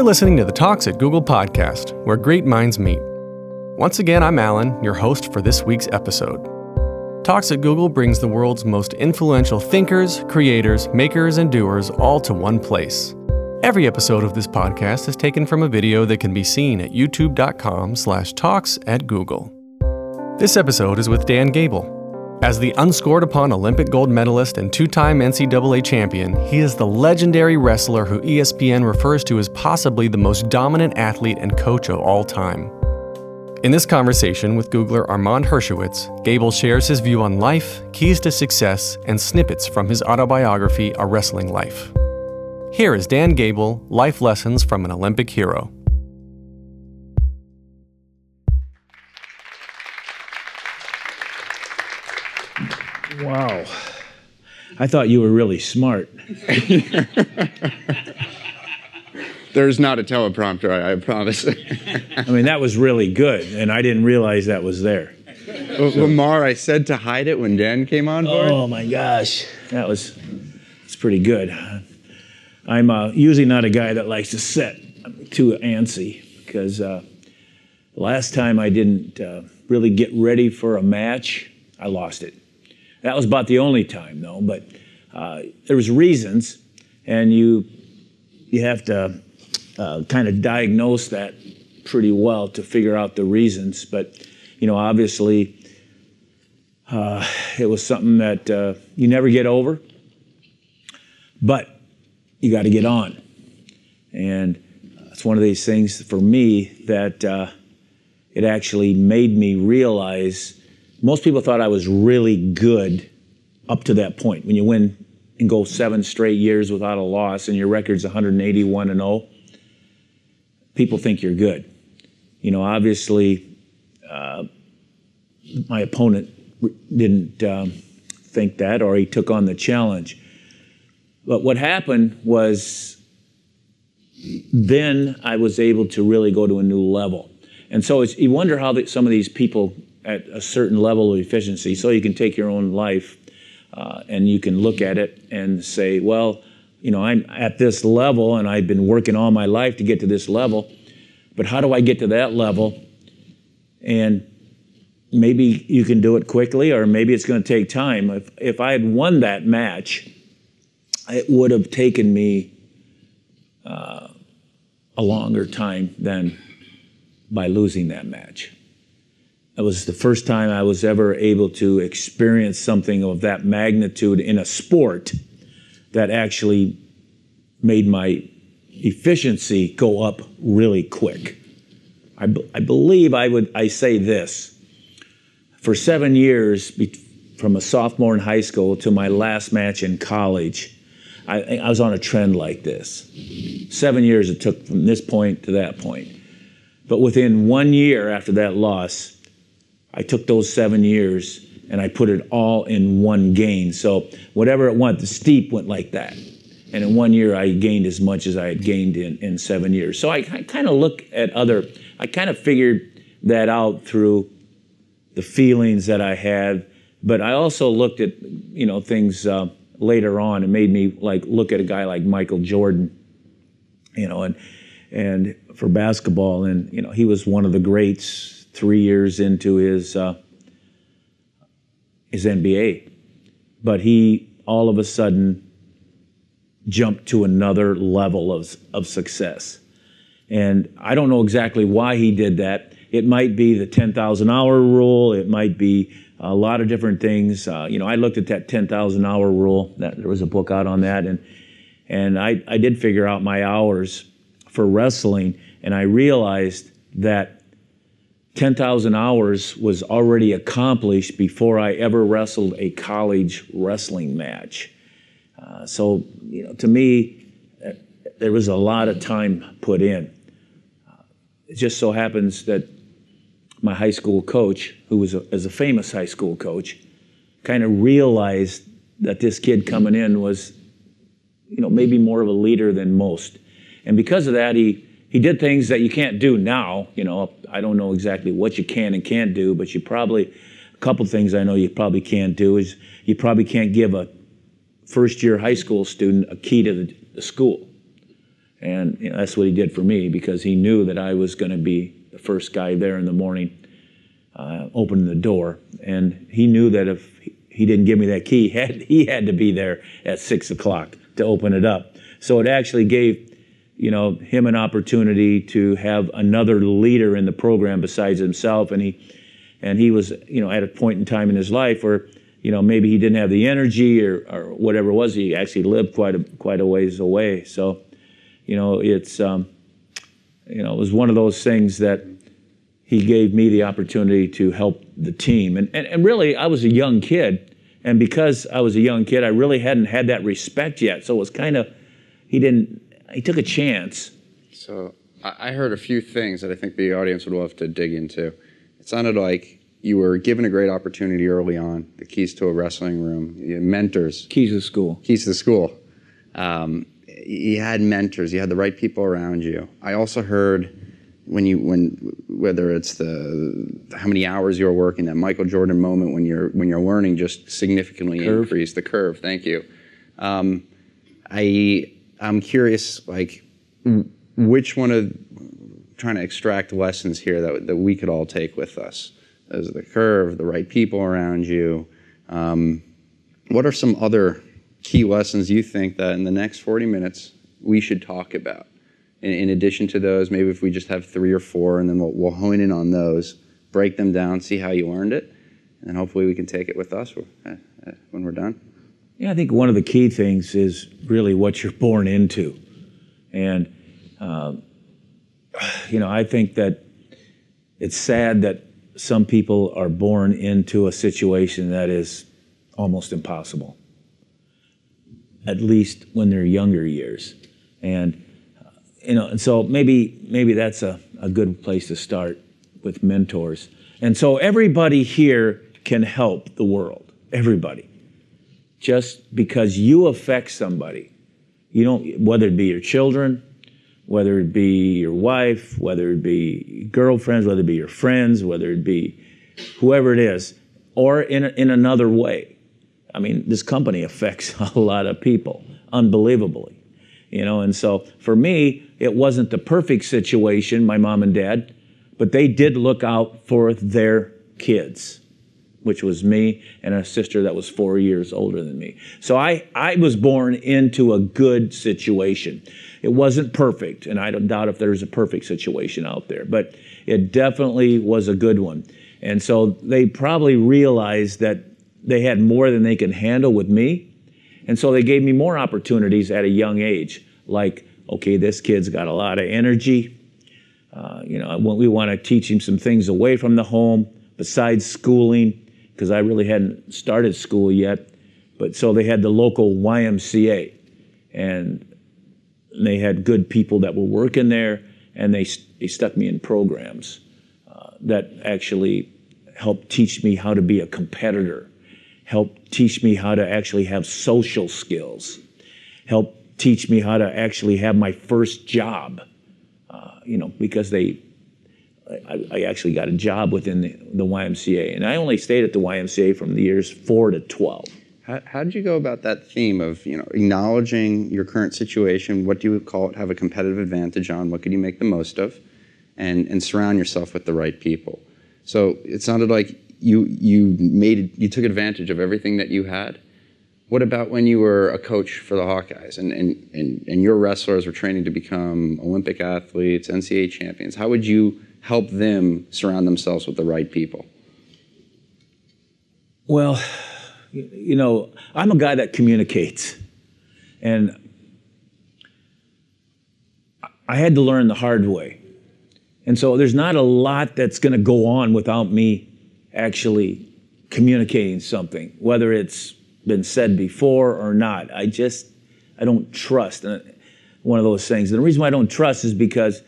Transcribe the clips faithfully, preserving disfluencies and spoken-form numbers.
You're listening to the Talks at Google podcast, where great minds meet. Once again, I'm Alan, your host for this week's episode. Talks at Google brings the world's most influential thinkers, creators, makers, and doers all to one place. Every episode of this podcast is taken from a video that can be seen at youtube.com slash talks at Google. This episode is with Dan Gable. As the unscored upon Olympic gold medalist and two-time N C double A champion, he is the legendary wrestler who E S P N refers to as possibly the most dominant athlete and coach of all time. In this conversation with Googler Armand Hershowitz, Gable shares his view on life, keys to success, and snippets from his autobiography, A Wrestling Life. Here is Dan Gable, Life Lessons from an Olympic Hero. Wow. I thought you were really smart. There's not a teleprompter, I, I promise. I mean, that was really good, and I didn't realize that was there. Well, so. Lamar, I said to hide it when Dan came on board. Oh, my gosh. That was it's pretty good. I'm uh, usually not a guy that likes to set too antsy, because uh, the last time I didn't uh, really get ready for a match, I lost it. That was about the only time, though, but uh, there was reasons, and you you have to uh, kind of diagnose that pretty well to figure out the reasons. But, you know, obviously, uh, it was something that uh, you never get over, but you got to get on. And it's one of these things for me that uh, it actually made me realize. Most people thought I was really good up to that point. When you win and go seven straight years without a loss and your record's one hundred eighty-one and oh, people think you're good. You know, obviously, uh, my opponent didn't um, think that, or he took on the challenge. But what happened was then I was able to really go to a new level. And so it's, you wonder how the, some of these people at a certain level of efficiency, so you can take your own life uh, and you can look at it and say, well, you know, I'm at this level and I've been working all my life to get to this level, but how do I get to that level? And maybe you can do it quickly, or maybe it's going to take time. If, if I had won that match, it would have taken me uh, a longer time than by losing that match. It was the first time I was ever able to experience something of that magnitude in a sport that actually made my efficiency go up really quick. I, b- I believe I would, I say this, for seven years be- from a sophomore in high school to my last match in college, I, I was on a trend like this. Seven years it took from this point to that point. But within one year after that loss, I took those seven years and I put it all in one gain. So whatever it went, the steep went like that. And in one year, I gained as much as I had gained in, in seven years. So I, I kind of look at other, I kind of figured that out through the feelings that I had. But I also looked at, you know, things uh, later on. It made me like look at a guy like Michael Jordan, you know, and and for basketball. And, you know, he was one of the greats. Three years into his uh, his N B A, but he all of a sudden jumped to another level of of success, and I don't know exactly why he did that. It might be the ten thousand hour rule. It might be a lot of different things. Uh, you know, I looked at that ten thousand hour rule. That, there was a book out on that, and and I I did figure out my hours for wrestling, and I realized that ten thousand hours was already accomplished before I ever wrestled a college wrestling match. Uh, so, you know, to me, uh, there was a lot of time put in. Uh, it just so happens that my high school coach, who was a, as a famous high school coach, kind of realized that this kid coming in was, you know, maybe more of a leader than most. And because of that, he He did things that you can't do now. You know, I don't know exactly what you can and can't do, but you probably, a couple things I know you probably can't do is you probably can't give a first-year high school student a key to the, the school. And you know, that's what he did for me, because he knew that I was going to be the first guy there in the morning, uh, opening the door. And he knew that if he didn't give me that key, he had, he had to be there at six o'clock to open it up. So it actually gave, you know, him an opportunity to have another leader in the program besides himself. And he, and he was, you know, at a point in time in his life where, you know, maybe he didn't have the energy or, or whatever it was. He actually lived quite a, quite a ways away. So, you know, it's, um, you know, it was one of those things that he gave me the opportunity to help the team. And, and, and really, I was a young kid. And because I was a young kid, I really hadn't had that respect yet. So it was kind of, he didn't, he took a chance. So I heard a few things that I think the audience would love to dig into. It sounded like you were given a great opportunity early on, the keys to a wrestling room, mentors. Keys to the school. Keys to the school. Um, you had mentors, you had the right people around you. I also heard when you, when whether it's the how many hours you were working, that Michael Jordan moment when you're when you're learning just significantly increased the curve. Thank you. Um, I I'm curious, like which one of I'm trying to extract lessons here that that we could all take with us. Those are the curve, the right people around you. Um, what are some other key lessons you think that in the next forty minutes we should talk about? In, in addition to those, maybe if we just have three or four, and then we'll, we'll hone in on those, break them down, see how you learned it, and hopefully we can take it with us when we're done. Yeah, I think one of the key things is really what you're born into. And, uh, you know, I think that it's sad that some people are born into a situation that is almost impossible, at least when they're younger years. And, uh, you know, and so maybe, maybe that's a, a good place to start with mentors. And so everybody here can help the world, everybody. Just because you affect somebody, you don't, whether it be your children, whether it be your wife, whether it be girlfriends, whether it be your friends, whether it be whoever it is, or in, in another way. I mean, this company affects a lot of people, unbelievably. You know, and so for me, it wasn't the perfect situation, my mom and dad, but they did look out for their kids, which was me and a sister that was four years older than me. So I, I was born into a good situation. It wasn't perfect, and I don't doubt if there's a perfect situation out there, but it definitely was a good one. And so they probably realized that they had more than they could handle with me, and so they gave me more opportunities at a young age, like, okay, this kid's got a lot of energy. Uh, you know, we want to teach him some things away from the home besides schooling, because I really hadn't started school yet. But so they had the local Y M C A, and they had good people that were working there, and they, they stuck me in programs uh, that actually helped teach me how to be a competitor, helped teach me how to actually have social skills, helped teach me how to actually have my first job, uh, you know, because they, I, I actually got a job within the, the Y M C A, and I only stayed at the Y M C A from the years four to twelve. How did you go about that theme of, you know, acknowledging your current situation? What do you call it? Have a competitive advantage on? What could you make the most of? And and surround yourself with the right people. So it sounded like you you made you took advantage of everything that you had. What about when you were a coach for the Hawkeyes and and and, and your wrestlers were training to become Olympic athletes, N C A A champions? How would you help them surround themselves with the right people? Well, you know, I'm a guy that communicates, and I had to learn the hard way. And so there's not a lot that's going to go on without me actually communicating something, whether it's been said before or not. I just, I don't trust. And one of those things. And the reason why I don't trust is because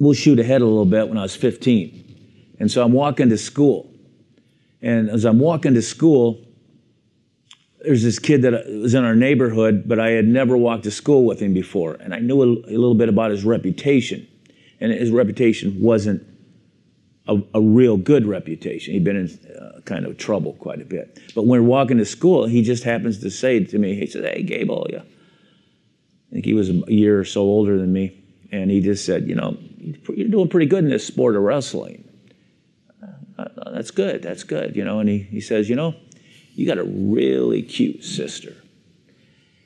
we'll shoot ahead a little bit. When I was fifteen. And so I'm walking to school. And as I'm walking to school, there's this kid that was in our neighborhood, but I had never walked to school with him before. And I knew a, a little bit about his reputation. And his reputation wasn't a, a real good reputation. He'd been in uh, kind of trouble quite a bit. But when we're walking to school, he just happens to say to me, he said, "Hey, Gable, yeah, I think he was a year or so older than me, and he just said, you know, you're doing pretty good in this sport of wrestling. That's good, that's good, you know. And he, he says, you know, you got a really cute sister.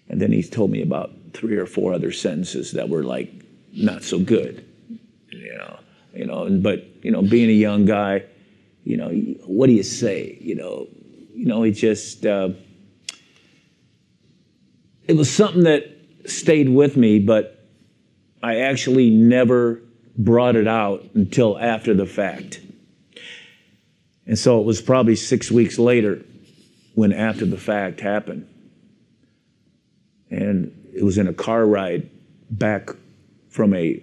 And then he told me about three or four other sentences that were like not so good, you know. You know, but you know, being a young guy, you know, what do you say? You know, you know, he just uh, it was something that stayed with me, but I actually never brought it out until after the fact. And so it was probably six weeks later when after the fact happened. And it was in a car ride back from a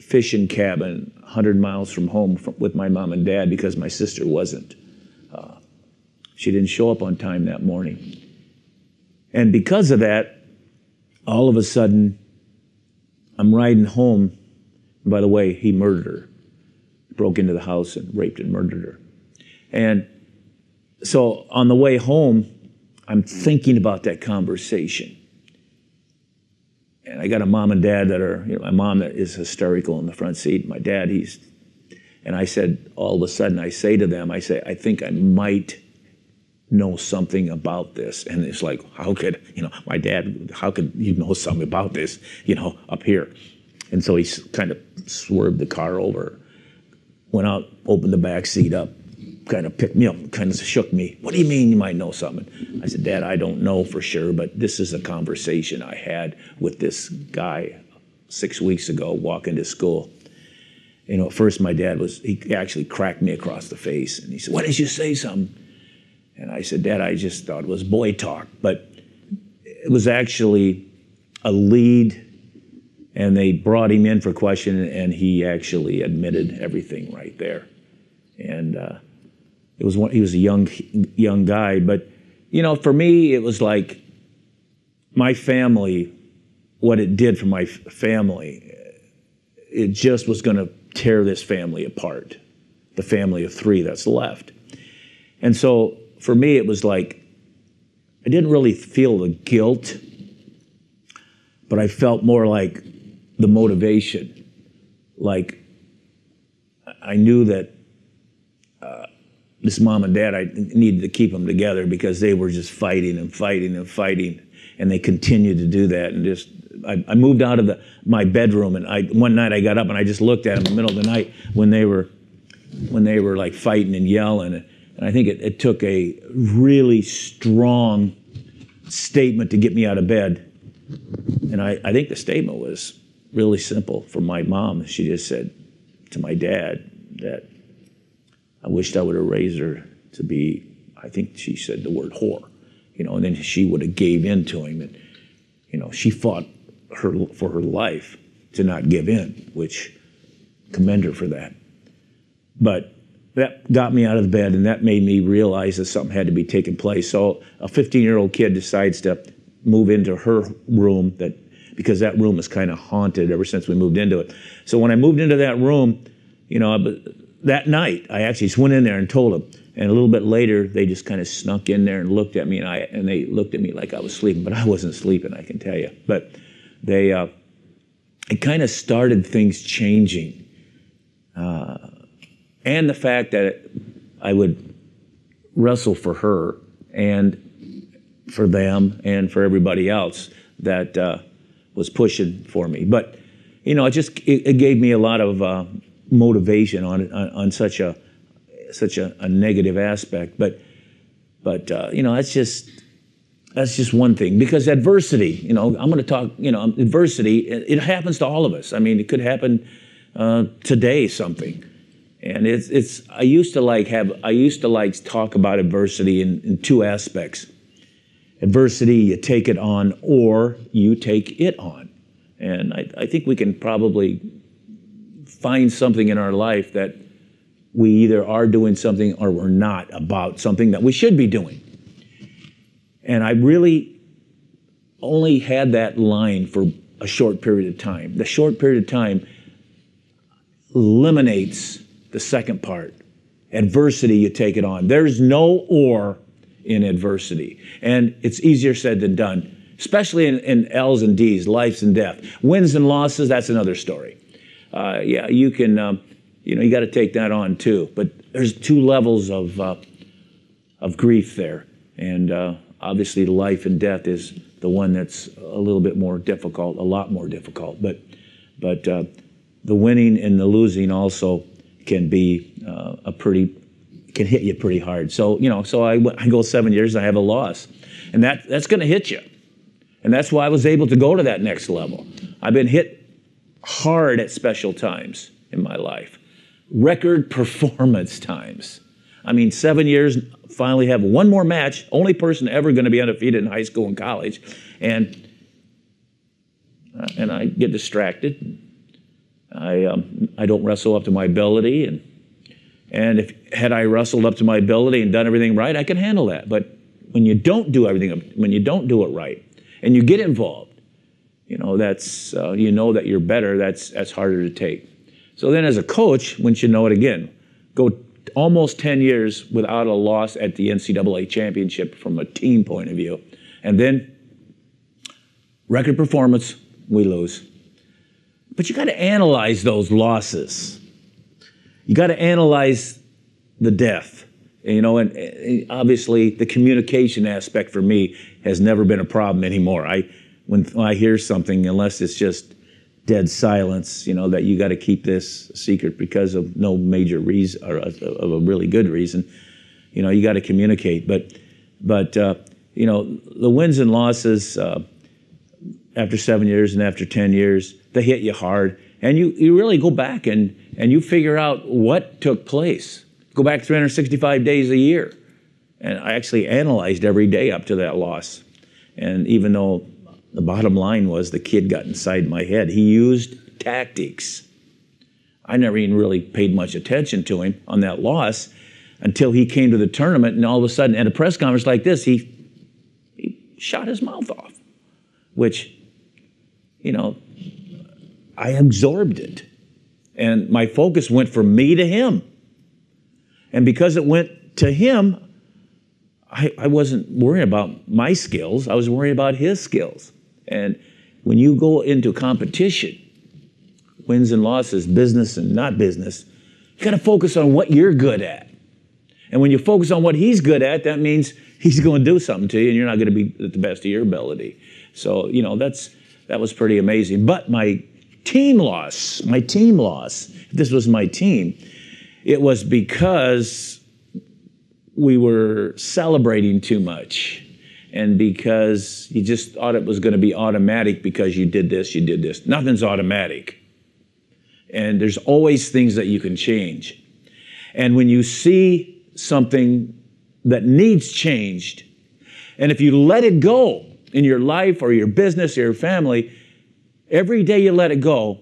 fishing cabin one hundred miles from home from, with my mom and dad, because my sister wasn't. Uh, she didn't show up on time that morning. And because of that, all of a sudden, I'm riding home. And by the way, he murdered her. He broke into the house and raped and murdered her. And so on the way home, I'm thinking about that conversation. And I got a mom and dad that are, you know, my mom is hysterical in the front seat. My dad, he's, and I said, all of a sudden, I say to them, I say, I think I might know something about this. And it's like, how could, you know, my dad, how could you know something about this, you know, up here? And so he kind of swerved the car over, went out, opened the back seat up, kind of picked me up, kind of shook me. What do you mean you might know something? I said, Dad, I don't know for sure, but this is a conversation I had with this guy six weeks ago walking to school. You know, at first my dad was, he actually cracked me across the face, and he said, why didn't you say something? And I said, Dad, I just thought it was boy talk, but it was actually a lead, and they brought him in for question, and he actually admitted everything right there. And, uh, It was one, he was a young young guy, but you know, for me, it was like my family. What it did for my family, it just was going to tear this family apart, the family of three that's left. And so, for me, it was like I didn't really feel the guilt, but I felt more like the motivation. Like I knew that. Uh, This mom and dad, I needed to keep them together because they were just fighting and fighting and fighting, and they continued to do that. And just, I, I moved out of the, my bedroom, and I one night I got up and I just looked at them in the middle of the night when they were, when they were like fighting and yelling. And I think it, it took a really strong statement to get me out of bed. And I, I think the statement was really simple from my mom. She just said to my dad that, I wished I would have raised her to be, I think she said the word whore, you know, and then she would have gave in to him. And, you know, she fought her for her life to not give in, which commend her for that. But that got me out of the bed, and that made me realize that something had to be taking place. So a fifteen-year-old kid decides to move into her room that because that room is kind of haunted ever since we moved into it. So when I moved into that room, you know, I was... That night, I actually just went in there and told them. And a little bit later, they just kind of snuck in there and looked at me, and I and they looked at me like I was sleeping, but I wasn't sleeping, I can tell you. But they, uh, it kind of started things changing, uh, and the fact that I would wrestle for her and for them and for everybody else that uh, was pushing for me. But you know, it just it, it gave me a lot of. Uh, motivation on, on on such a such a, a negative aspect, but but uh, you know that's just that's just one thing, because adversity, you know I'm going to talk, you know adversity, it, it happens to all of us. I mean, it could happen uh, today, something, and it's it's I used to like have I used to like talk about adversity in, in two aspects. Adversity, you take it on, or you take it on, and I, I think we can probably find something in our life that we either are doing something or we're not about something that we should be doing. And I really only had that line for a short period of time. The short period of time eliminates the second part. Adversity, you take it on. There's no or in adversity. And it's easier said than done. especially in, in L's and D's, life and death. Wins and losses, that's another story. Uh, yeah, you can, um, you know, you got to take that on too. But there's two levels of uh, of grief there, and uh, obviously life and death is the one that's a little bit more difficult, a lot more difficult. But but uh, the winning and the losing also can be uh, a pretty can hit you pretty hard. So you know, so I, I go seven years, and I have a loss, and that that's going to hit you, and that's why I was able to go to that next level. I've been hit hard at special times in my life. Record performance times. I mean, seven years, finally have one more match, only person ever going to be undefeated in high school and college. And and I get distracted. I um, I don't wrestle up to my ability. And and if had I wrestled up to my ability and done everything right, I could handle that. But when you don't do everything, when you don't do it right, and you get involved, you know, that's, uh, you know that you're better, that's, that's harder to take. So then as a coach, once you know it again, go almost ten years without a loss at the N C double A championship from a team point of view. And then record performance, we lose. But you got to analyze those losses. You got to analyze the death. You know, and, and obviously the communication aspect for me has never been a problem anymore. I When I hear something, unless it's just dead silence, you know, that you got to keep this secret because of no major reason or a, of a really good reason, you know, you got to communicate. But, but uh, you know, the wins and losses uh, after seven years and after ten years, they hit you hard. And you, you really go back and, and you figure out what took place. Go back three hundred sixty-five days a year. And I actually analyzed every day up to that loss. And even though the bottom line was the kid got inside my head. He used tactics. I never even really paid much attention to him on that loss until he came to the tournament, and all of a sudden at a press conference like this, he, he shot his mouth off, which, you know, I absorbed it. And my focus went from me to him. And because it went to him, I, I wasn't worrying about my skills. I was worrying about his skills. And when you go into competition, wins and losses, business and not business, you got to focus on what you're good at. And when you focus on what he's good at, that means he's going to do something to you, and you're not going to be at the best of your ability. So, you know, that's that was pretty amazing. But my team loss, my team loss, if this was my team, it was because we were celebrating too much. And because you just thought it was going to be automatic because you did this, you did this. Nothing's automatic. And there's always things that you can change. And when you see something that needs changed, and if you let it go in your life or your business or your family, every day you let it go,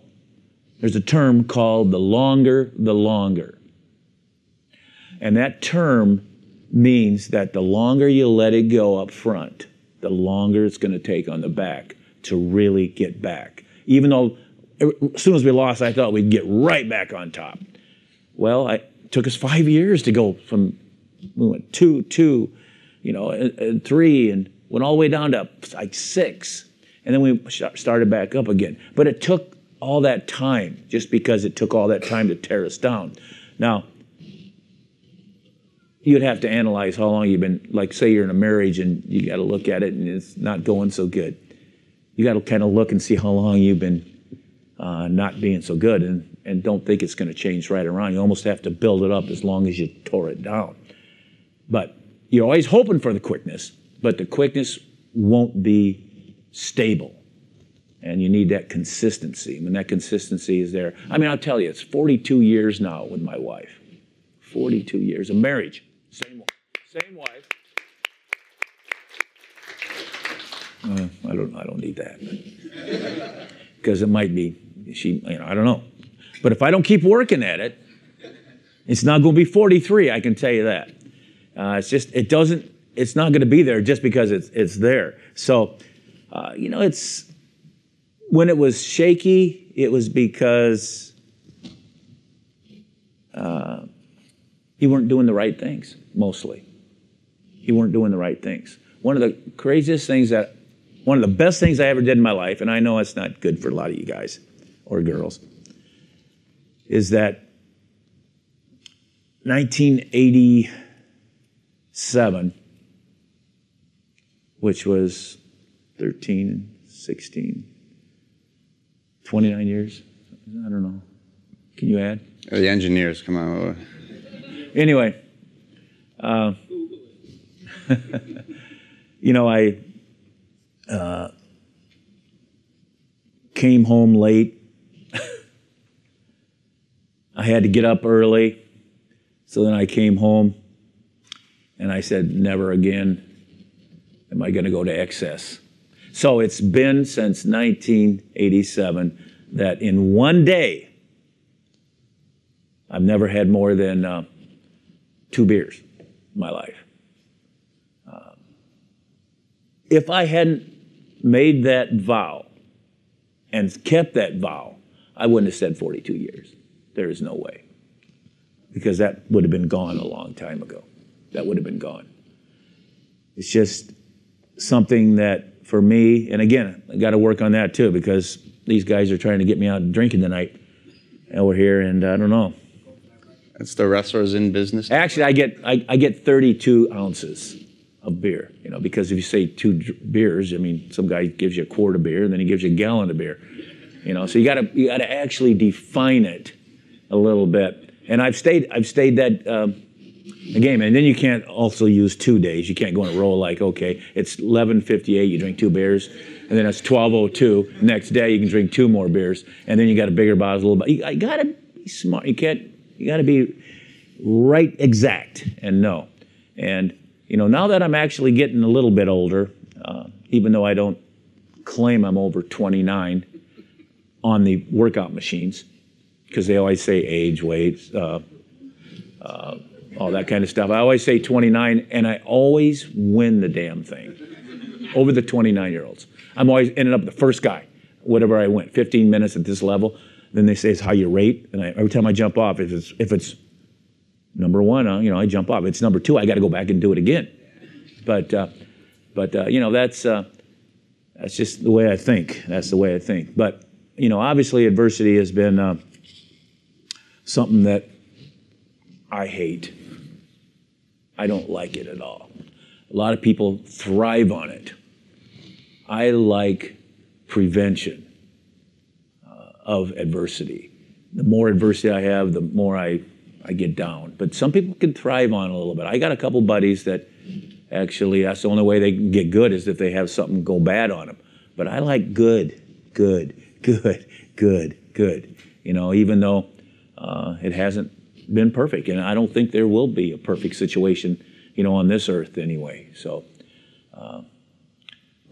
there's a term called the longer, the longer. And that term means that the longer you let it go up front, the longer it's going to take on the back to really get back. Even though as soon as we lost, I thought we'd get right back on top. Well, I, it took us five years to go from we went two, two, you know, and, and three, and went all the way down to like six, and then we started back up again. But it took all that time, just because it took all that time to tear us down. Now, you'd have to analyze how long you've been, like say you're in a marriage and you got to look at it and it's not going so good. You got to kind of look and see how long you've been uh, not being so good, and, and don't think it's going to change right around. You almost have to build it up as long as you tore it down. But you're always hoping for the quickness, but the quickness won't be stable. And you need that consistency. When that consistency is there, I mean, I'll tell you, it's forty-two years now with my wife. forty-two years of marriage. Same, same wife. Uh, I don't. I don't need that, because it might be she. You know, I don't know. But if I don't keep working at it, it's not going to be forty-three. I can tell you that. Uh, it's just. It doesn't. It's not going to be there just because it's. It's there. So, uh, you know, it's when it was shaky, it was because Uh, You weren't doing the right things, mostly. You weren't doing the right things. One of the craziest things that one of the best things I ever did in my life, and I know it's not good for a lot of you guys or girls, is that nineteen eighty-seven, which was thirteen, sixteen, twenty-nine years. I don't know. Can you add? Oh, the engineers, come on. Anyway, uh, you know, I uh, came home late. I had to get up early. So then I came home and I said, never again am I going to go to excess. So it's been since nineteen eighty-seven that in one day, I've never had more than uh, two beers in my life. Uh, if I hadn't made that vow and kept that vow, I wouldn't have said forty-two years. There is no way, because that would have been gone a long time ago. That would have been gone. It's just something that for me, and again, I got to work on that too, because these guys are trying to get me out drinking tonight, and we're here, and I don't know. That's the wrestlers in business. Actually, I get I, I get thirty-two ounces of beer, you know, because if you say two beers, I mean, some guy gives you a quart of beer, and then he gives you a gallon of beer, you know. So you gotta you gotta actually define it a little bit. And I've stayed I've stayed that um, game, and then you can't also use two days. You can't go in a row like, okay, it's eleven fifty-eight, you drink two beers. And then it's twelve oh two. Next day, you can drink two more beers, and then you got a bigger bottle, a little bit. You, I gotta be smart. You can't. You gotta be right, exact, and know. And you know, now that I'm actually getting a little bit older, uh, even though I don't claim I'm over twenty-nine on the workout machines, because they always say age, weight, uh, uh, all that kind of stuff. I always say twenty-nine, and I always win the damn thing over the twenty-nine-year-olds. I'm always ended up the first guy, whatever I went, fifteen minutes at this level. Then they say it's how you rate, and I, every time I jump off, if it's if it's number one, uh, you know, I jump off. If it's number two, I got to go back and do it again. But uh, but uh, you know, that's uh, that's just the way I think. That's the way I think. But you know, obviously, adversity has been uh, something that I hate. I don't like it at all. A lot of people thrive on it. I like prevention uh, of adversity. The more adversity I have, the more I, I get down. But some people can thrive on it a little bit. I got a couple buddies that actually, that's the only way they can get good is if they have something go bad on them. But I like good, good, good, good, good. You know, even though uh, it hasn't been perfect. And I don't think there will be a perfect situation, you know, on this earth anyway. So. Uh,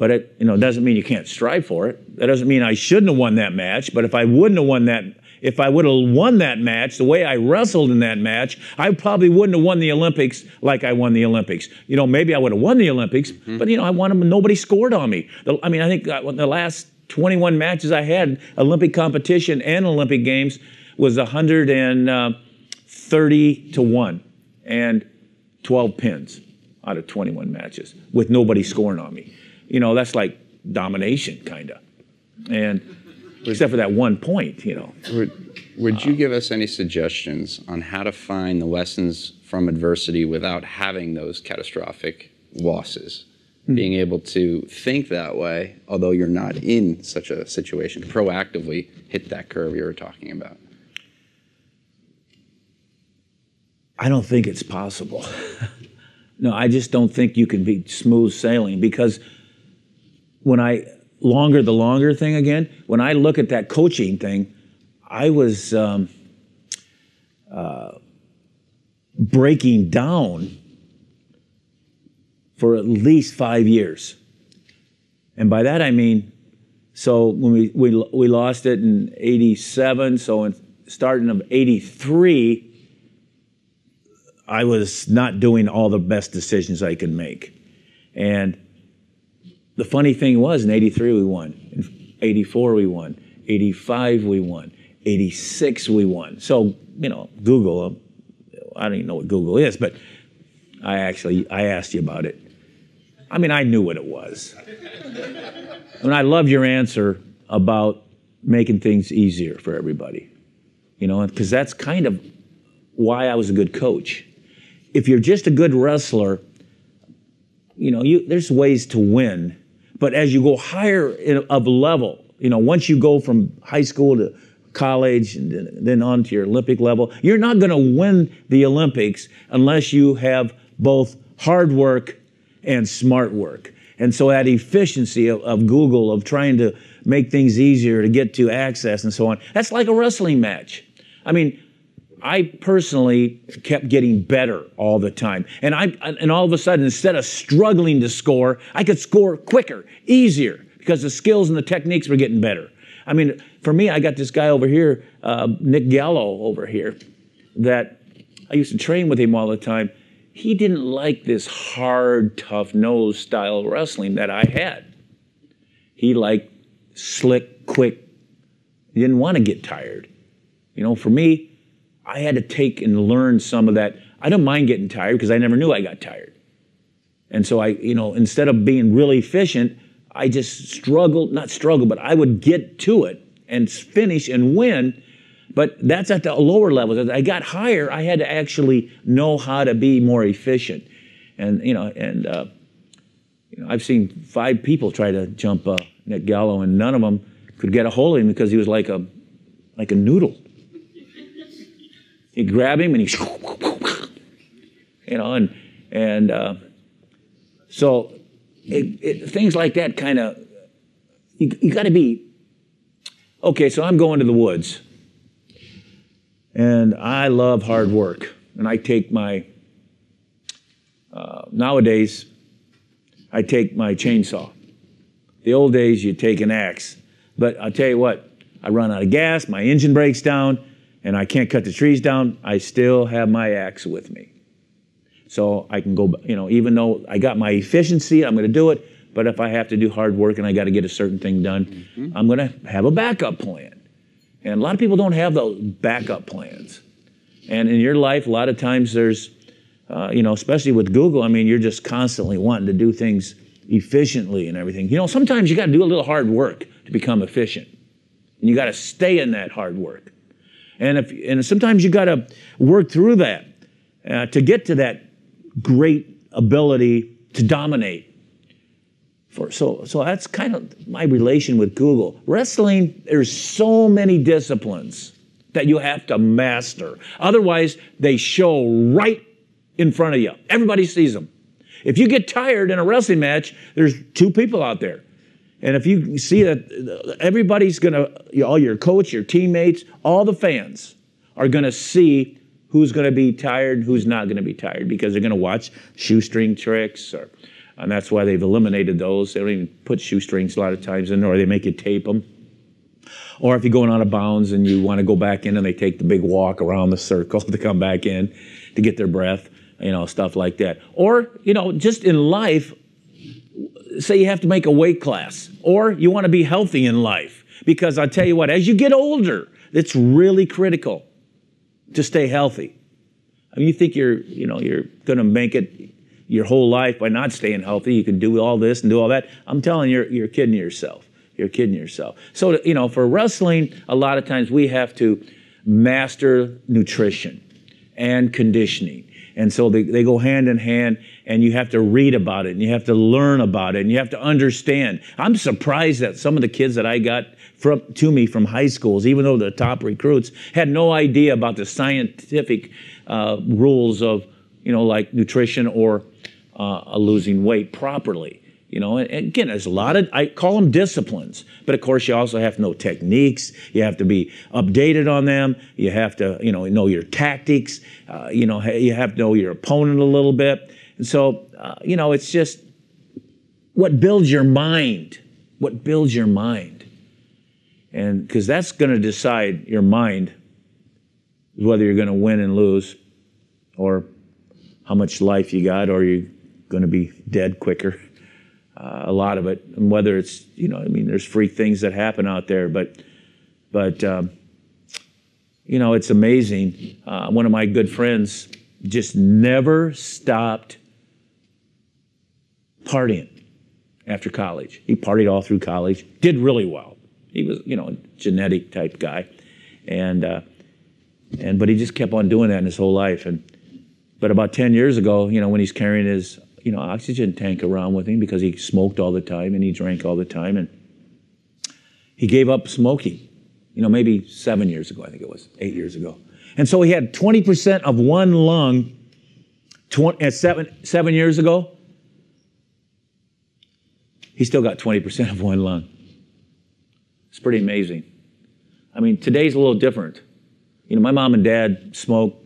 But it, you know, doesn't mean you can't strive for it. That doesn't mean I shouldn't have won that match. But if I wouldn't have won that, if I would have won that match the way I wrestled in that match, I probably wouldn't have won the Olympics like I won the Olympics. You know, maybe I would have won the Olympics, mm-hmm. but you know, I won them and nobody scored on me. The, I mean, I think the last twenty-one matches I had, Olympic competition and Olympic games, was one hundred thirty to one and twelve pins out of twenty-one matches with nobody scoring on me. You know, that's like domination, kind of. And except for that one point, you know. Would, would you uh, give us any suggestions on how to find the lessons from adversity without having those catastrophic losses? Mm-hmm. Being able to think that way, although you're not in such a situation, proactively hit that curve you were talking about. I don't think it's possible. No, I just don't think you can be smooth sailing, because when I, longer the longer thing again, when I look at that coaching thing, I was um, uh, breaking down for at least five years. And by that I mean, so when we, we, we lost it in eighty-seven, so in starting of eighty-three, I was not doing all the best decisions I could make. And the funny thing was, in eighty-three we won, in eighty-four we won, eighty-five we won, eighty-six we won. So, you know, Google, I don't even know what Google is, but I actually, I asked you about it. I mean, I knew what it was. And I love your answer about making things easier for everybody, you know, because that's kind of why I was a good coach. If you're just a good wrestler, you know, you, there's ways to win. But as you go higher in, of level, you know, once you go from high school to college and then on to your Olympic level, you're not going to win the Olympics unless you have both hard work and smart work. And so that efficiency of, of Google, of trying to make things easier to get to access and so on, that's like a wrestling match. I mean, I personally kept getting better all the time. And, I, and all of a sudden, instead of struggling to score, I could score quicker, easier, because the skills and the techniques were getting better. I mean, for me, I got this guy over here, uh, Nick Gallo over here, that I used to train with him all the time. He didn't like this hard, tough-nose style wrestling that I had. He liked slick, quick. He didn't want to get tired. You know, for me, I had to take and learn some of that. I don't mind getting tired because I never knew I got tired. And so I, you know, instead of being really efficient, I just struggled, not struggled, but I would get to it and finish and win. But that's at the lower levels. As I got higher, I had to actually know how to be more efficient. And, you know, and uh, you know, I've seen five people try to jump uh, Nick Gallo, and none of them could get a hold of him because he was like a, like a noodle. He'd grab him and he, you know, and, and uh, so it, it, things like that kind of, you, you got to be, okay, so I'm going to the woods. And I love hard work. And I take my, uh, nowadays, I take my chainsaw. The old days, you take an axe. But I'll tell you what, I run out of gas, my engine breaks down, and I can't cut the trees down. I still have my axe with me. So I can go, you know, even though I got my efficiency, I'm going to do it. But if I have to do hard work and I got to get a certain thing done, mm-hmm. I'm going to have a backup plan. And a lot of people don't have those backup plans. And in your life, a lot of times there's, uh, you know, especially with Google, I mean, you're just constantly wanting to do things efficiently and everything. You know, sometimes you got to do a little hard work to become efficient. And you got to stay in that hard work. And, if, and sometimes you got to work through that uh, to get to that great ability to dominate. For, so, so that's kind of my relation with Google. Wrestling, there's so many disciplines that you have to master. Otherwise, they show right in front of you. Everybody sees them. If you get tired in a wrestling match, there's two people out there. And if you see that everybody's going to, all your coach, your teammates, all the fans are going to see who's going to be tired, who's not going to be tired, because they're going to watch shoestring tricks or... And that's why they've eliminated those. They don't even put shoestrings a lot of times in, or they make you tape them. Or if you're going out of bounds and you want to go back in, and they take the big walk around the circle to come back in to get their breath, you know, stuff like that. Or, you know, just in life, say you have to make a weight class, or you want to be healthy in life. Because I'll tell you what, as you get older, it's really critical to stay healthy. I mean, you think you're, you know, you're going to make it your whole life by not staying healthy. You can do all this and do all that. I'm telling you, you're, you're kidding yourself. You're kidding yourself. So, you know, for wrestling, a lot of times we have to master nutrition and conditioning. And so they, they go hand in hand, and you have to read about it, and you have to learn about it, and you have to understand. I'm surprised that some of the kids that I got from, to me from high schools, even though the top recruits, had no idea about the scientific uh, rules of, you know, like nutrition or Uh, losing weight properly, you know. And, and again, there's a lot of, I call them disciplines, but of course you also have to know techniques. You have to be updated on them. You have to, you know, know your tactics. Uh, you know, you have to know your opponent a little bit. And so, uh, you know, it's just what builds your mind. What builds your mind, and because that's going to decide your mind whether you're going to win and lose, or how much life you got, or you. Going to be dead quicker, uh, a lot of it. And whether it's, you know, I mean, there's freak things that happen out there, but, but um, you know, it's amazing. Uh, one of my good friends just never stopped partying after college. He partied all through college, did really well. He was, you know, a genetic type guy. And, uh, and but he just kept on doing that in his whole life. And but about ten years ago, you know, when he's carrying his, you know, oxygen tank around with him because he smoked all the time and he drank all the time, and he gave up smoking, you know, maybe seven years ago, I think it was, eight years ago. And so he had twenty percent of one lung at seven, seven years ago. He still got twenty percent of one lung. It's pretty amazing. I mean, today's a little different. You know, my mom and dad smoked,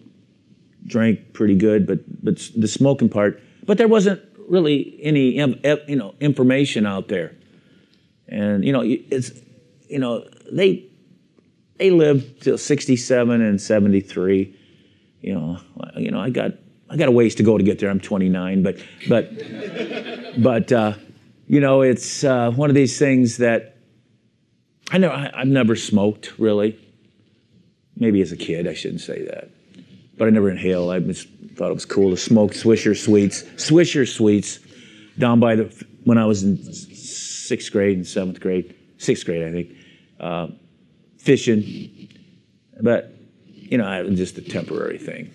drank pretty good, but but the smoking part, but there wasn't really any, you know, information out there. And, you know, it's, you know, they they lived till sixty-seven and seventy-three. You know, you know, I got I got a ways to go to get there. I'm twenty-nine, but but but uh, you know, it's uh, one of these things that. I never, I, I've never smoked, really. Maybe as a kid, I shouldn't say that. But I never inhaled. I just thought it was cool to smoke Swisher Sweets. Swisher Sweets down by the, when I was in sixth grade and seventh grade, sixth grade, I think, uh, fishing. But, you know, it was just a temporary thing.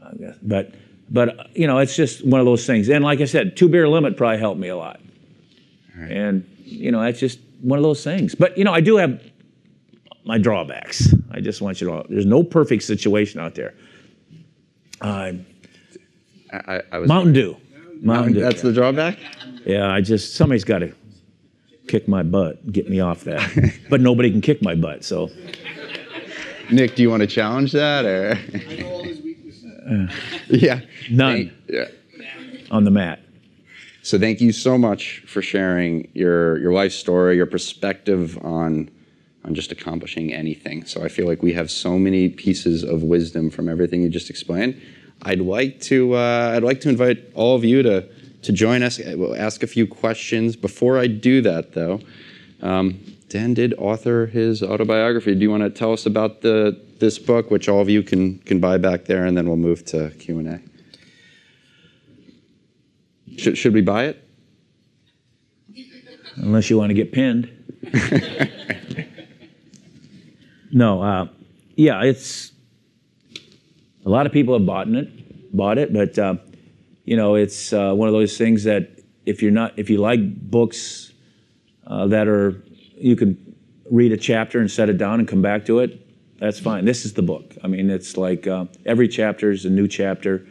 I guess. But, but, you know, it's just one of those things. And like I said, two beer limit probably helped me a lot. All right. And, you know, that's just one of those things. But, you know, I do have my drawbacks. I just want you to know, there's no perfect situation out there. Uh, I, I was Mountain Dew. Mountain Dew. That's yeah. The drawback? Yeah, I just, somebody's got to kick my butt, get me off that. But nobody can kick my butt, so. Nick, do you want to challenge that? Or? I know all his weaknesses. Uh, yeah. None. Yeah. On the mat. So thank you so much for sharing your, your life story, your perspective on, on just accomplishing anything. So I feel like we have so many pieces of wisdom from everything you just explained. I'd like to, uh, I'd like to invite all of you to, to join us. We'll ask a few questions. Before I do that, though, um, Dan did author his autobiography. Do you want to tell us about the, this book, which all of you can, can buy back there, and then we'll move to Q and A? Should, should we buy it? Unless you want to get pinned. No, uh, yeah, it's a lot of people have bought it, bought it, but uh, you know, it's uh, one of those things that if you're not, if you like books uh, that are, you can read a chapter and set it down and come back to it. That's fine. This is the book. I mean, it's like uh, every chapter is a new chapter.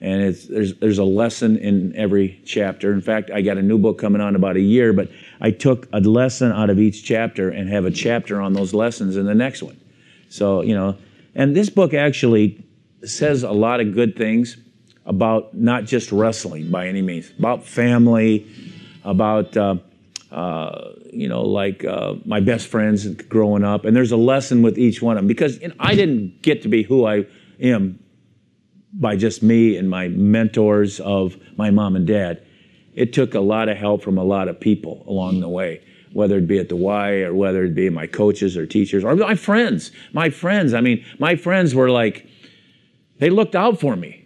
And it's, there's, there's a lesson in every chapter. In fact, I got a new book coming out in about a year, but I took a lesson out of each chapter and have a chapter on those lessons in the next one. So, you know, and this book actually says a lot of good things about not just wrestling by any means, about family, about, uh, uh, you know, like uh, my best friends growing up. And there's a lesson with each one of them because you know, I didn't get to be who I am by just me and my mentors of my mom and dad. It took a lot of help from a lot of people along the way, whether it be at the Y or whether it be my coaches or teachers or my friends. My friends, I mean, my friends were like, they looked out for me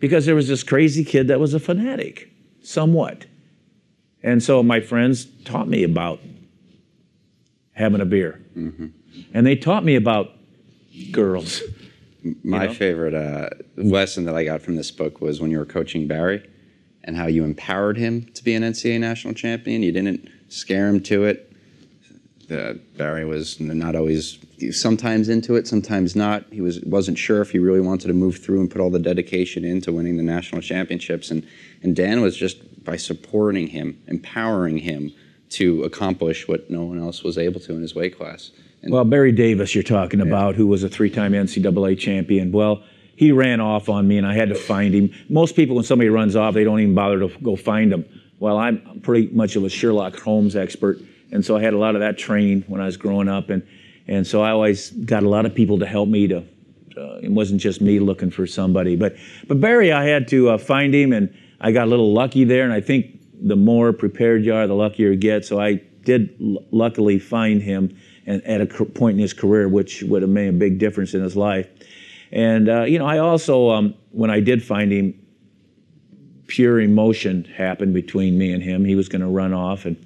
because there was this crazy kid that was a fanatic, somewhat. And so my friends taught me about having a beer. Mm-hmm. And they taught me about girls. My you know? favorite uh, lesson that I got from this book was when you were coaching Barry and how you empowered him to be an N C double A national champion. You didn't scare him to it. Uh, Barry was not always, sometimes into it, sometimes not. He was, wasn't sure if he really wanted to move through and put all the dedication into winning the national championships. And, and Dan was just, by supporting him, empowering him to accomplish what no one else was able to in his weight class. And well, Barry Davis you're talking yeah. about, who was a three-time N C double A champion. Well, he ran off on me, and I had to find him. Most people, when somebody runs off, they don't even bother to go find him. Well, I'm pretty much of a Sherlock Holmes expert, and so I had a lot of that training when I was growing up. And, and so I always got a lot of people to help me. To, uh, it wasn't just me looking for somebody. But, but Barry, I had to uh, find him, and I got a little lucky there. And I think the more prepared you are, the luckier you get. So I did l luckily find him. And at a point in his career, which would have made a big difference in his life. And, uh, you know, I also, um, when I did find him, pure emotion happened between me and him. He was going to run off, and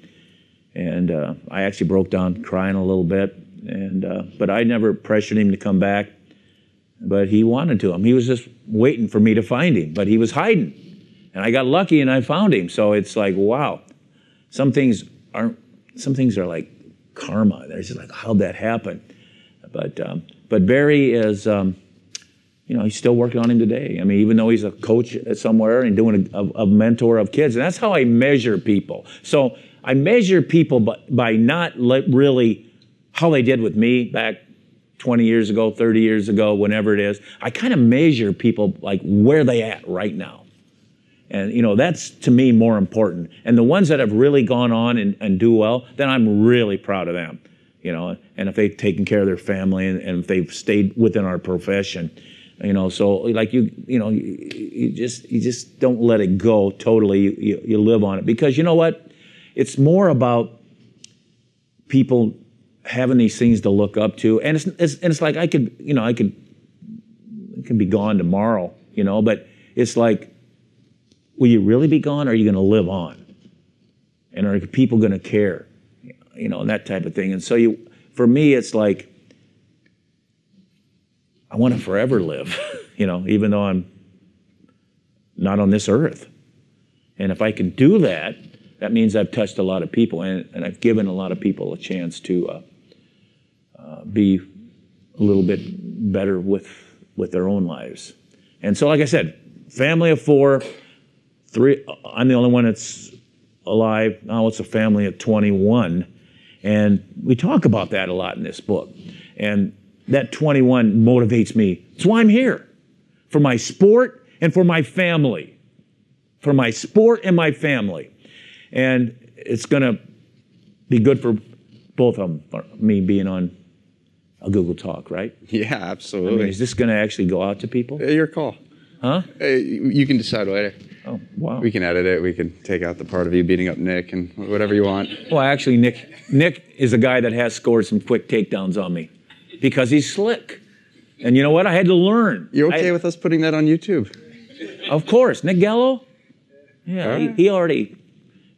and uh, I actually broke down crying a little bit. And uh, but I never pressured him to come back. But he wanted to him. He was just waiting for me to find him, but he was hiding. And I got lucky and I found him. So it's like, wow. Some things aren't, some things are like karma. They're just like, how'd that happen? But um, but Barry is, um, you know, he's still working on him today. I mean, even though he's a coach somewhere and doing a, a mentor of kids, and that's how I measure people. So I measure people by, by not really how they did with me back twenty years ago, thirty years ago, whenever it is. I kind of measure people like where they at right now. And, you know, that's to me more important. And the ones that have really gone on and, and do well, then I'm really proud of them, you know, and if they've taken care of their family and, and if they've stayed within our profession, you know, so like you, you know, you, you just you just don't let it go totally. You, you, you live on it because, you know what, it's more about people having these things to look up to. And it's, it's, and it's like I could, you know, I could, I could be gone tomorrow, you know, but it's like, will you really be gone, or are you going to live on? And are people going to care? You know, and that type of thing. And so you, for me, it's like, I want to forever live, you know, even though I'm not on this earth. And if I can do that, that means I've touched a lot of people, and, and I've given a lot of people a chance to uh, uh, be a little bit better with, with their own lives. And so, like I said, family of four, three, I'm the only one that's alive. Now it's a family of twenty-one. And we talk about that a lot in this book. And that twenty-one motivates me. That's why I'm here, for my sport and for my family, for my sport and my family. And it's going to be good for both of them, for me being on a Google Talk, right? Yeah, absolutely. I mean, is this going to actually go out to people? Your call. Huh? You can decide later. Oh, wow. We can edit it. We can take out the part of you beating up Nick and whatever you want. Well, actually, Nick Nick is a guy that has scored some quick takedowns on me because he's slick. And you know what? I had to learn. You're okay I, with us putting that on YouTube? Of course. Nick Gallo? Yeah, right. he, he already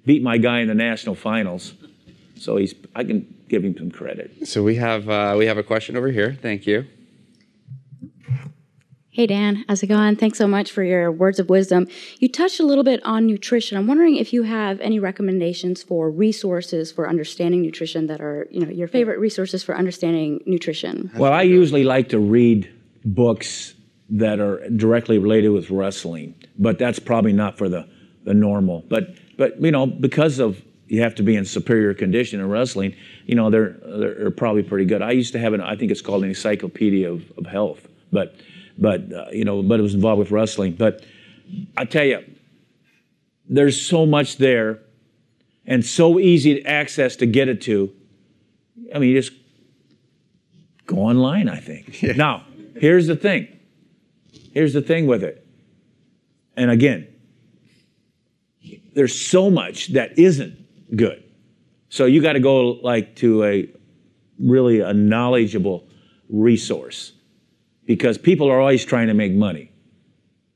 beat my guy in the national finals. So he's I can give him some credit. So we have, uh, we have a question over here. Thank you. Hey, Dan, how's it going? Thanks so much for your words of wisdom. You touched a little bit on nutrition. I'm wondering if you have any recommendations for resources for understanding nutrition that are, you know, your favorite resources for understanding nutrition. Well, I usually like to read books that are directly related with wrestling, but that's probably not for the, the normal. But, but you know, because of you have to be in superior condition in wrestling, you know, they're, they're probably pretty good. I used to have an, I think it's called an encyclopedia of, of health, but... But, uh, you know, but it was involved with wrestling. But I tell you, there's so much there and so easy to access to get it to. I mean, you just go online, I think. Yeah. Now, here's the thing. Here's the thing with it. And again, there's so much that isn't good. So you got to go like to a really a knowledgeable resource. Because people are always trying to make money.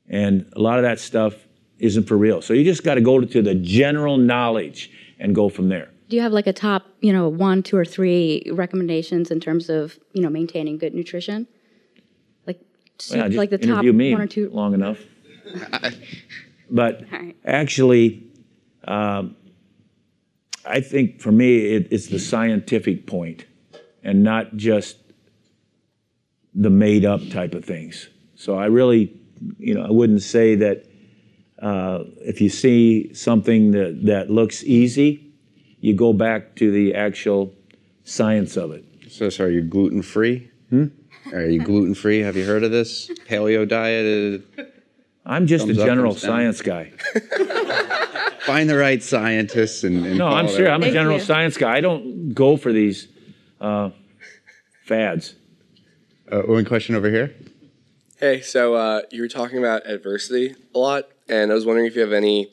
And a lot of that stuff isn't for real. So you just got to go to the general knowledge and go from there. Do you have like a top, you know, one, two, or three recommendations in terms of, you know, maintaining good nutrition? Like, so well, like the top one or two? Long enough. But right. actually, um, I think for me, it, it's the scientific point and not just the made-up type of things. So I really, you know, I wouldn't say that uh, if you see something that, that looks easy, you go back to the actual science of it. So, so are you gluten-free? Hmm? Are you gluten-free? Have you heard of this? Paleo diet? Uh, I'm just a general science guy. Find the right scientists and, and no, I'm sure. I'm a general science guy. I don't go for these uh, fads. Uh, one question over here. Hey, so uh, you were talking about adversity a lot, and I was wondering if you have any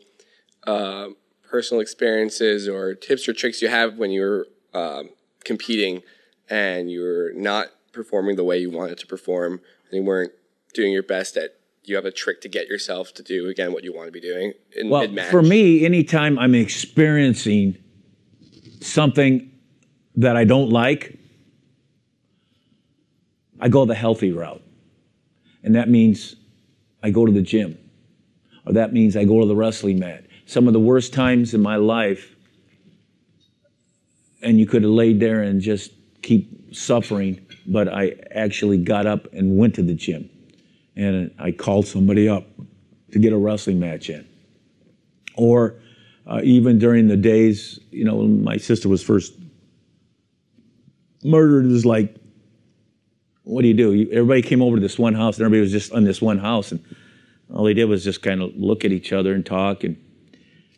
uh, personal experiences or tips or tricks you have when you were um, competing and you were not performing the way you wanted to perform, and you weren't doing your best at you have a trick to get yourself to do, again, what you want to be doing in well, mid-match? For me, anytime I'm experiencing something that I don't like, I go the healthy route. And that means I go to the gym, or that means I go to the wrestling mat. Some of the worst times in my life, and you could have laid there and just keep suffering, but I actually got up and went to the gym. And I called somebody up to get a wrestling match in. Or uh, even during the days, you know, when my sister was first murdered, it was like, what do you do? You, everybody came over to this one house, and everybody was just on this one house, and all they did was just kind of look at each other and talk, and,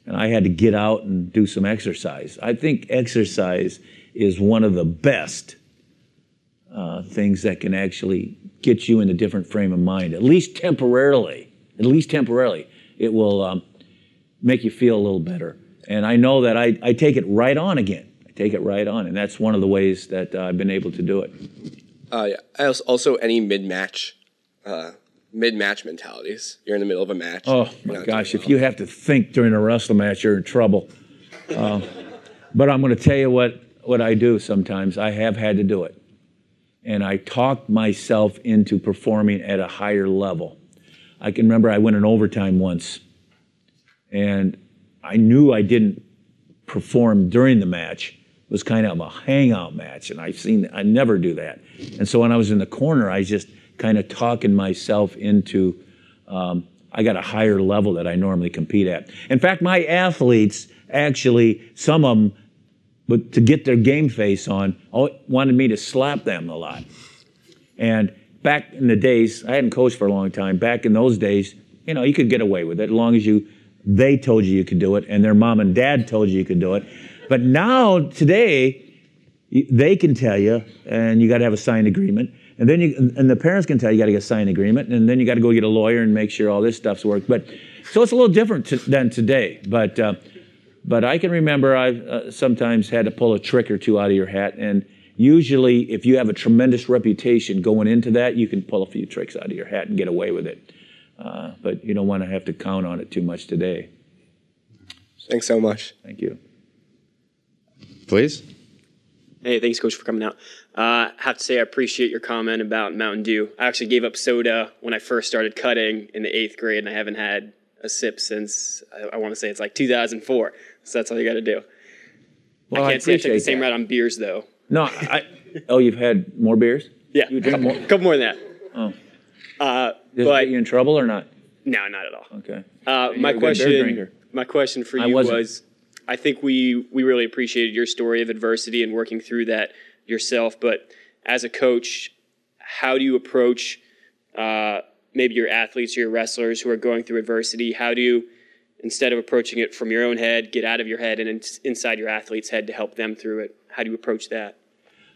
and I had to get out and do some exercise. I think exercise is one of the best uh, things that can actually get you in a different frame of mind, at least temporarily. At least temporarily. It will um, make you feel a little better. And I know that I, I take it right on again. I take it right on, and that's one of the ways that uh, I've been able to do it. Uh, yeah. Also, any mid-match uh, mid-match mentalities. You're in the middle of a match. Oh, my gosh. If you have to think during a wrestling match, you're in trouble. Uh, but I'm going to tell you what, what I do sometimes. I have had to do it. And I talked myself into performing at a higher level. I can remember I went in overtime once, and I knew I didn't perform during the match. It was kind of a hangout match, and I've seen, I never do that. And so when I was in the corner, I was just kind of talking myself into, um, I got a higher level that I normally compete at. In fact, my athletes, actually, some of them, but to get their game face on, wanted me to slap them a lot. And back in the days, I hadn't coached for a long time. Back in those days, you know, you could get away with it as long as you, they told you you could do it, and their mom and dad told you you could do it. But now, today, they can tell you, and you got to have a signed agreement. And then you, and the parents can tell you, you got to get a signed agreement, and then you got to go get a lawyer and make sure all this stuff's worked. But so it's a little different to, than today. But. Uh, But I can remember I've uh, sometimes had to pull a trick or two out of your hat, and usually if you have a tremendous reputation going into that, you can pull a few tricks out of your hat and get away with it. Uh, but you don't want to have to count on it too much today. So, thanks so much. Thank you. Please. Hey, thanks, Coach, for coming out. I uh, have to say I appreciate your comment about Mountain Dew. I actually gave up soda when I first started cutting in the eighth grade, and I haven't had a sip since, I, I want to say it's like two thousand four. So that's all you got to do. Well, I can't I say I took the same that. route on beers, though. No, I. Oh, you've had more beers? Yeah, you drink a couple more? couple more than that. Oh. Uh, Does but, it get you in trouble or not? No, not at all. Okay. Uh, my question, my question for you I was, I think we, we really appreciated your story of adversity and working through that yourself. But as a coach, how do you approach uh, maybe your athletes or your wrestlers who are going through adversity? How do you, instead of approaching it from your own head, get out of your head and in, inside your athlete's head to help them through it? How do you approach that?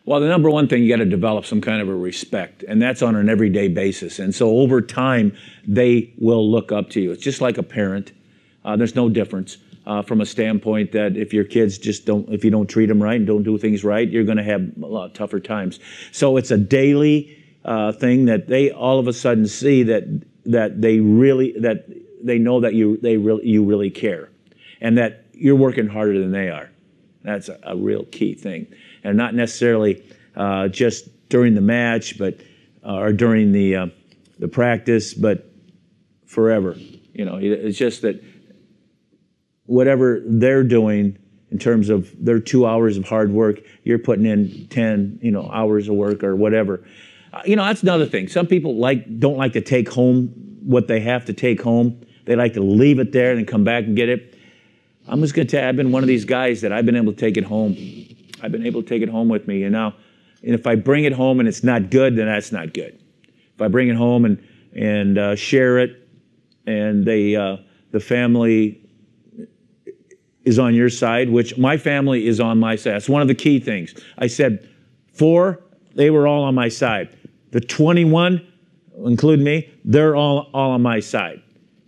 Well, the number one thing, you got to develop some kind of a respect, and that's on an everyday basis. And so over time, they will look up to you. It's just like a parent. Uh, there's no difference uh, from a standpoint that if your kids just don't, if you don't treat them right and don't do things right, you're going to have a lot tougher times. So it's a daily uh, thing that they all of a sudden see that that they really, that they know that you they really you really care, and that you're working harder than they are. That's a, a real key thing, and not necessarily uh, just during the match, but uh, or during the uh, the practice, but forever. You know, it's just that whatever they're doing in terms of their two hours of hard work, you're putting in ten, you know, hours of work or whatever. Uh, you know, that's another thing. Some people like don't like to take home what they have to take home. They like to leave it there and then come back and get it. I'm just going to tell you, I've been one of these guys that I've been able to take it home. I've been able to take it home with me. And now, and if I bring it home and it's not good, then that's not good. If I bring it home and and uh, share it, and they uh, the family is on your side, which my family is on my side. That's one of the key things. I said four, they were all on my side. The twenty-one, include me, they're all all on my side.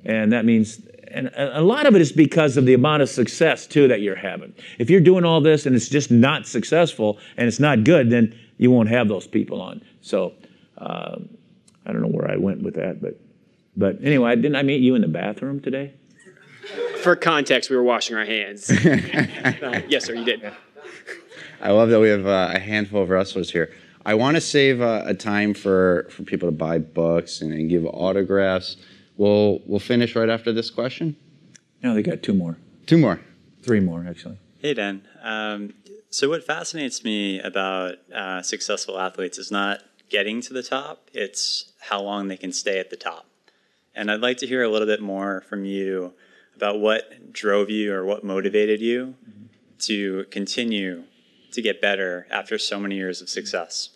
And that means, and a lot of it is because of the amount of success, too, that you're having. If you're doing all this and it's just not successful and it's not good, then you won't have those people on. So uh, I don't know where I went with that, but But anyway, didn't I meet you in the bathroom today? For context, we were washing our hands. uh, yes, sir, you did. I love that we have uh, a handful of wrestlers here. I want to save uh, a time for, for people to buy books and, and give autographs. We'll, we'll finish right after this question. No, they got two more. Two more. Three more, actually. Hey, Dan. Um, so what fascinates me about uh, successful athletes is not getting to the top, it's how long they can stay at the top. And I'd like to hear a little bit more from you about what drove you or what motivated you mm-hmm. to continue to get better after so many years of success.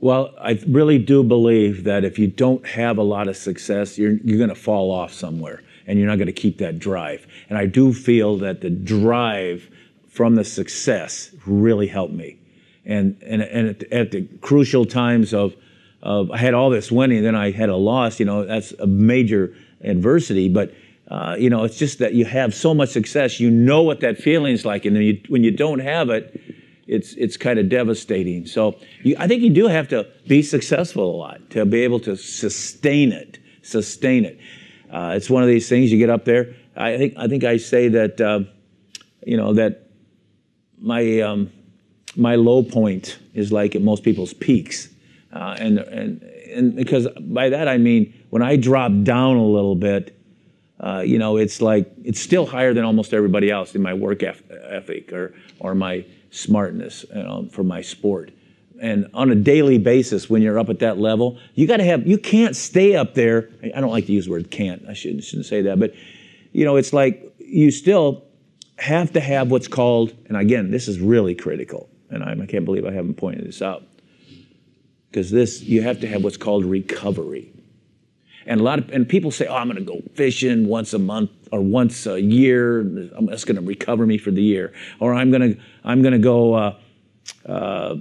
Well, I really do believe that if you don't have a lot of success, you're, you're going to fall off somewhere, and you're not going to keep that drive. And I do feel that the drive from the success really helped me. And, and, and at, at the crucial times of, of, I had all this winning, then I had a loss, you know, that's a major adversity. But, uh, you know, it's just that you have so much success, you know what that feeling's like. And then you, when you don't have it, it's, it's kind of devastating. So you, I think you do have to be successful a lot to be able to sustain it, sustain it. Uh, it's one of these things you get up there. I think, I think I say that, uh, you know, that my, um, my low point is like at most people's peaks. Uh, and, and, and because by that I mean when I drop down a little bit, uh, you know, it's like it's still higher than almost everybody else in my work ethic or, or my smartness, you know, for my sport. And on a daily basis, when you're up at that level, you got to have, you can't stay up there. I don't like to use the word can't. I shouldn't, shouldn't say that. But, you know, it's like you still have to have what's called, and again, this is really critical. And I can't believe I haven't pointed this out, because this, you have to have what's called recovery. And a lot of, and people say, oh, I'm going to go fishing once a month or once a year. That's going to recover me for the year. Or I'm going to, I'm going to go uh, uh,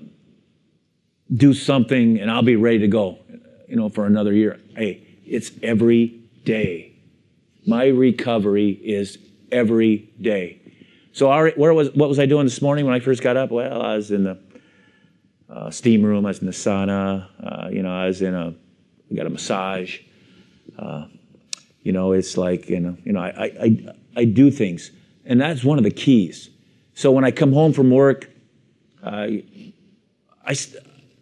do something and I'll be ready to go, you know, for another year. Hey, it's every day. My recovery is every day. So our, where was, what was I doing this morning when I first got up? Well, I was in the uh, steam room. I was in the sauna. Uh, you know, I was in a, I got a massage. Uh, you know, it's like, you know, you know, I, I, I do things. And that's one of the keys. So when I come home from work, uh, I,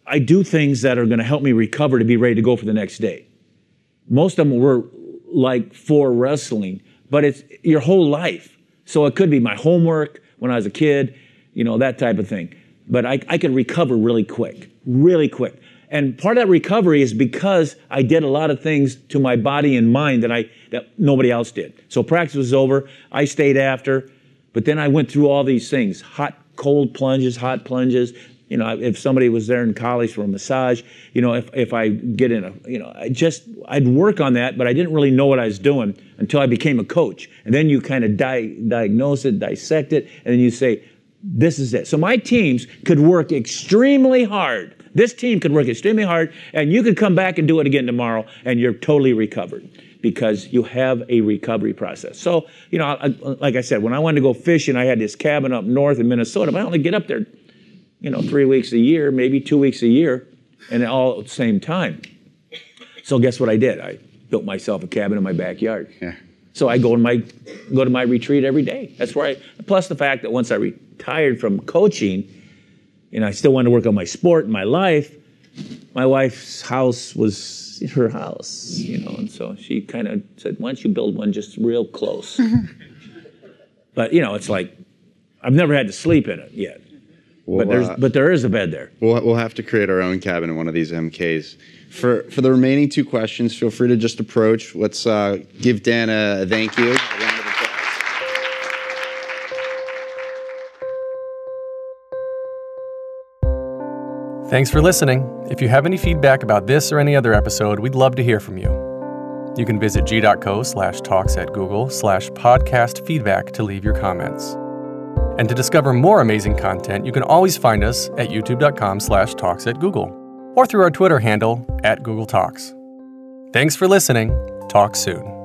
I do things that are going to help me recover to be ready to go for the next day. Most of them were like for wrestling, but it's your whole life. So it could be my homework when I was a kid, you know, that type of thing. But I, I could recover really quick, really quick. And part of that recovery is because I did a lot of things to my body and mind that I that nobody else did. So practice was over. I stayed after. But then I went through all these things, hot, cold plunges, hot plunges. You know, if somebody was there in college for a massage, you know, if, if I get in a, you know, I just, I'd work on that, but I didn't really know what I was doing until I became a coach. And then you kind of di- diagnose it, dissect it, and then you say, this is it. So my teams could work extremely hard. This team could work extremely hard, and you could come back and do it again tomorrow, and you're totally recovered because you have a recovery process. So, you know, I, like I said, when I wanted to go fishing, I had this cabin up north in Minnesota, but I only get up there, you know, three weeks a year, maybe two weeks a year, and all at the same time. So guess what I did? I built myself a cabin in my backyard. Yeah. So I go to my go to my retreat every day. That's where I, plus the fact that once I retired from coaching, and I still wanted to work on my sport and my life, my wife's house was her house, you know, and so she kind of said, why don't you build one just real close? But, you know, it's like, I've never had to sleep in it yet. We'll, but there's, uh, but there is a bed there. We'll, we'll have to create our own cabin in one of these M Ks. For for the remaining two questions, feel free to just approach. Let's uh, give Dan a thank you. Thanks for listening. If you have any feedback about this or any other episode, we'd love to hear from you. You can visit g.co slash talks at Google slash podcast feedback to leave your comments. And to discover more amazing content, you can always find us at youtube.com slash talks at Google or through our Twitter handle at Google Talks. Thanks for listening. Talk soon.